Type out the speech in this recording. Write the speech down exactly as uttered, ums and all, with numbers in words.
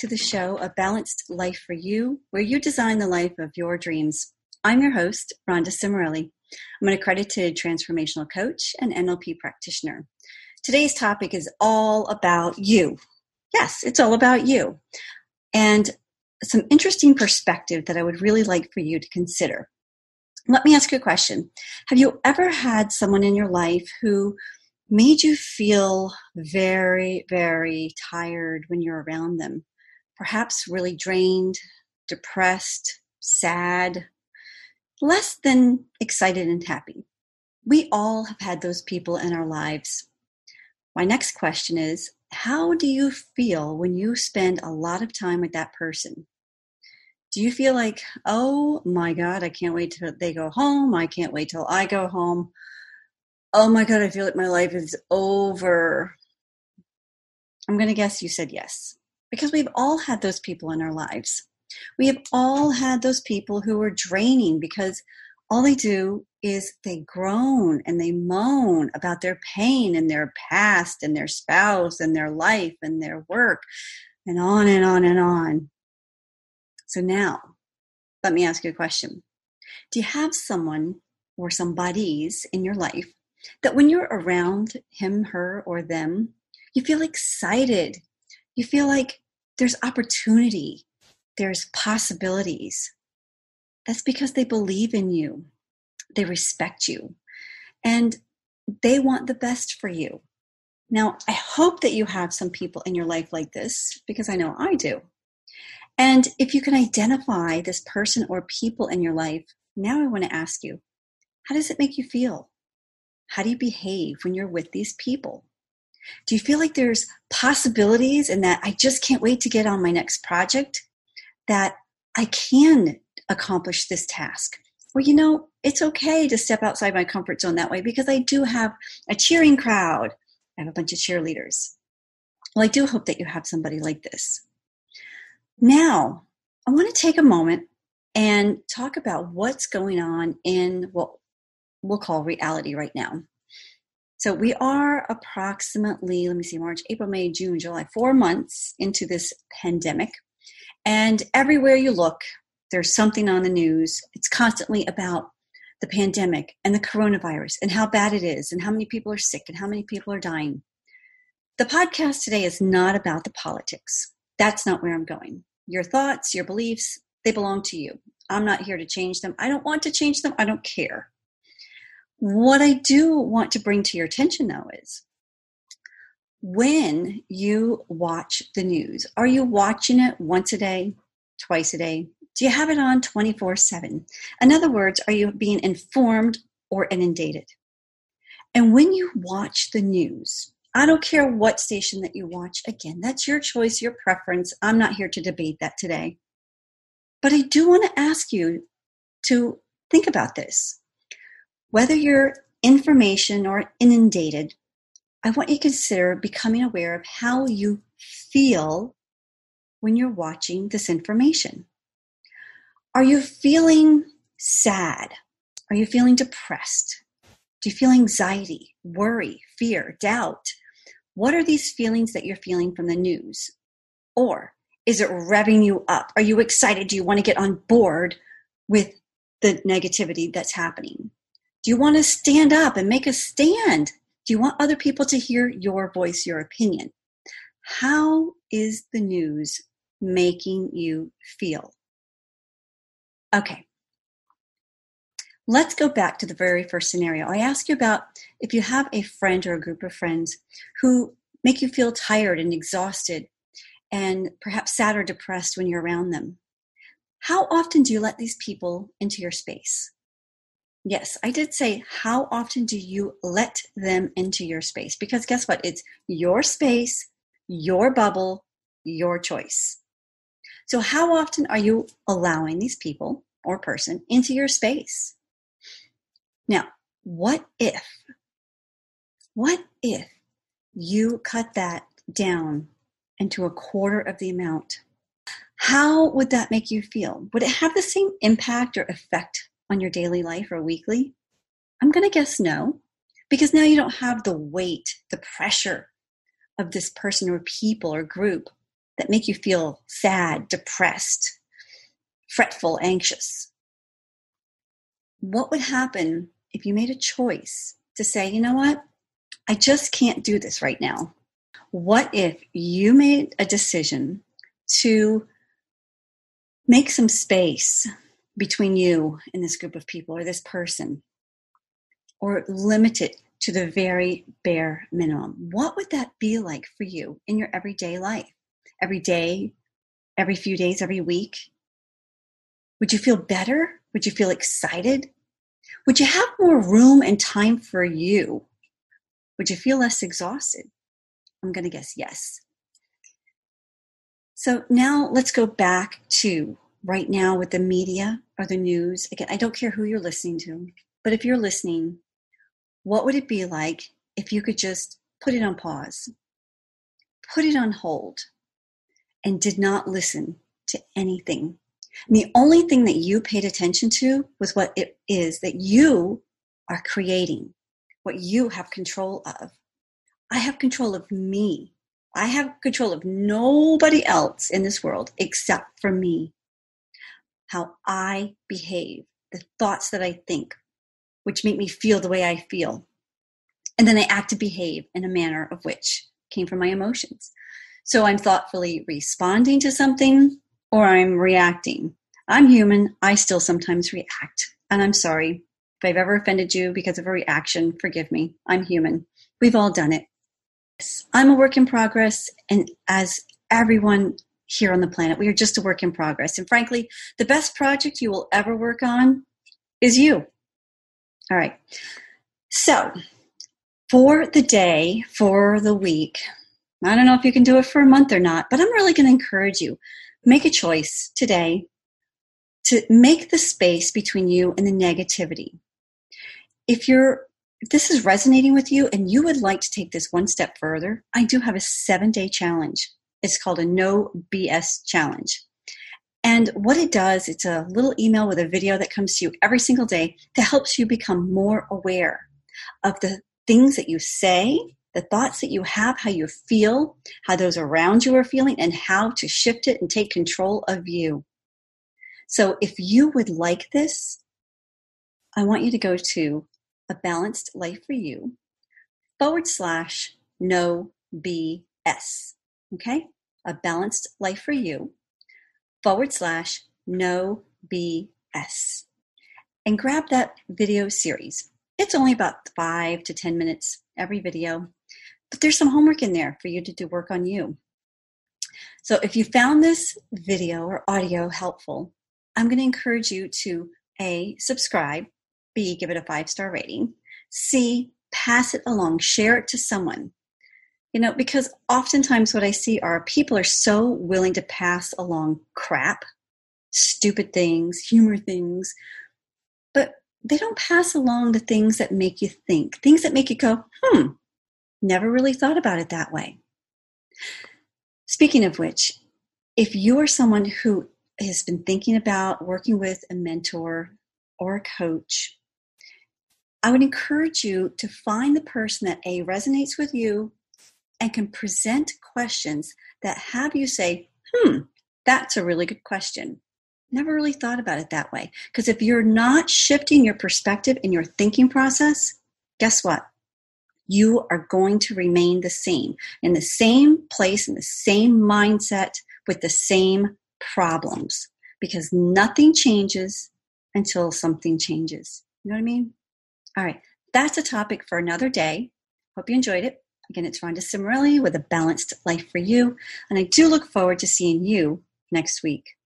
to the show, A Balanced Life for You, where you design the life of your dreams. I'm your host, Rhonda Cimarelli. I'm an accredited transformational coach and N L P practitioner. Today's topic is all about you. Yes, it's all about you. And some interesting perspective that I would really like for you to consider. Let me ask you a question. Have you ever had someone in your life who made you feel very, very tired when you're around them? Perhaps really drained, depressed, sad, less than excited and happy. We all have had those people in our lives. My next question is, how do you feel when you spend a lot of time with that person? Do you feel like, oh my God, I can't wait till they go home. I can't wait till I go home. Oh my God, I feel like my life is over. I'm going to guess you said yes, because we've all had those people in our lives. We have all had those people who are draining because all they do is they groan and they moan about their pain and their past and their spouse and their life and their work and on and on and on. So now, let me ask you a question. Do you have someone or somebodies in your life that when you're around him, her, or them, you feel excited? You feel like there's opportunity. There's possibilities. That's because they believe in you. They respect you. And they want the best for you. Now, I hope that you have some people in your life like this, because I know I do. And if you can identify this person or people in your life, now I want to ask you, how does it make you feel? How do you behave when you're with these people? Do you feel like there's possibilities and that I just can't wait to get on my next project? That I can accomplish this task. Well, you know, it's okay to step outside my comfort zone that way because I do have a cheering crowd. I have a bunch of cheerleaders. Well, I do hope that you have somebody like this. Now, I want to take a moment and talk about what's going on in what we'll call reality right now. So we are approximately, let me see, March, April, May, June, July, four months into this pandemic. And everywhere you look, there's something on the news. It's constantly about the pandemic and the coronavirus and how bad it is and how many people are sick and how many people are dying. The podcast today is not about the politics. That's not where I'm going. Your thoughts, your beliefs, they belong to you. I'm not here to change them. I don't want to change them. I don't care. What I do want to bring to your attention, though, is when you watch the news, are you watching it once a day, twice a day? Do you have it on twenty-four seven? In other words, are you being informed or inundated? And when you watch the news, I don't care what station that you watch. Again, that's your choice, your preference. I'm not here to debate that today. But I do want to ask you to think about this. Whether you're information or inundated, I want you to consider becoming aware of how you feel when you're watching this information. Are you feeling sad? Are you feeling depressed? Do you feel anxiety, worry, fear, doubt? What are these feelings that you're feeling from the news? Or is it revving you up? Are you excited? Do you want to get on board with the negativity that's happening? Do you want to stand up and make a stand? Do you want other people to hear your voice, your opinion? How is the news making you feel? Okay, let's go back to the very first scenario. I asked you about if you have a friend or a group of friends who make you feel tired and exhausted and perhaps sad or depressed when you're around them. How often do you let these people into your space? Yes, I did say, how often do you let them into your space? Because guess what? It's your space, your bubble, your choice. So how often are you allowing these people or person into your space? Now, what if, what if you cut that down into a quarter of the amount? How would that make you feel? Would it have the same impact or effect on your daily life or weekly? I'm going to guess no, because now you don't have the weight, the pressure of this person or people or group that make you feel sad, depressed, fretful, anxious. What would happen if you made a choice to say, you know what, I just can't do this right now? What if you made a decision to make some space between you and this group of people or this person, or limit it to the very bare minimum? What would that be like for you in your everyday life? Every day, every few days, every week? Would you feel better? Would you feel excited? Would you have more room and time for you? Would you feel less exhausted? I'm going to guess yes. So now let's go back to right now with the media or the news. Again, I don't care who you're listening to, but if you're listening, what would it be like if you could just put it on pause, put it on hold, and did not listen to anything? And the only thing that you paid attention to was what it is that you are creating, what you have control of. I have control of me. I have control of nobody else in this world except for me. How I behave, the thoughts that I think, which make me feel the way I feel. And then I act and behave in a manner of which came from my emotions. So I'm thoughtfully responding to something, or I'm reacting. I'm human. I still sometimes react. And I'm sorry if I've ever offended you because of a reaction. Forgive me. I'm human. We've all done it. I'm a work in progress. And as everyone here on the planet, we are just a work in progress. And frankly, the best project you will ever work on is you. All right. So for the day, for the week, I don't know if you can do it for a month or not, but I'm really going to encourage you. Make a choice today to make the space between you and the negativity. If you're, if this is resonating with you and you would like to take this one step further, I do have a seven-day challenge. It's called a No B S challenge. And what it does, it's a little email with a video that comes to you every single day that helps you become more aware of the things that you say, the thoughts that you have, how you feel, how those around you are feeling, and how to shift it and take control of you. So if you would like this, I want you to go to A Balanced Life for You forward slash no B S. Okay? A Balanced Life for You forward slash no B S. And grab that video series. It's only about five to ten minutes every video. But there's some homework in there for you to do work on you. So if you found this video or audio helpful, I'm going to encourage you to A, subscribe, B, give it a five-star rating, C, pass it along, share it to someone. You know, because oftentimes what I see are people are so willing to pass along crap, stupid things, humor things, but they don't pass along the things that make you think, things that make you go, hmm, never really thought about it that way. Speaking of which, if you are someone who has been thinking about working with a mentor or a coach, I would encourage you to find the person that A, resonates with you and can present questions that have you say, hmm, that's a really good question. Never really thought about it that way. Because if you're not shifting your perspective in your thinking process, guess what? You are going to remain the same, in the same place, in the same mindset, with the same problems. Because nothing changes until something changes. You know what I mean? All right. That's a topic for another day. Hope you enjoyed it. Again, it's Rhonda Cimarelli with A Balanced Life for You. And I do look forward to seeing you next week.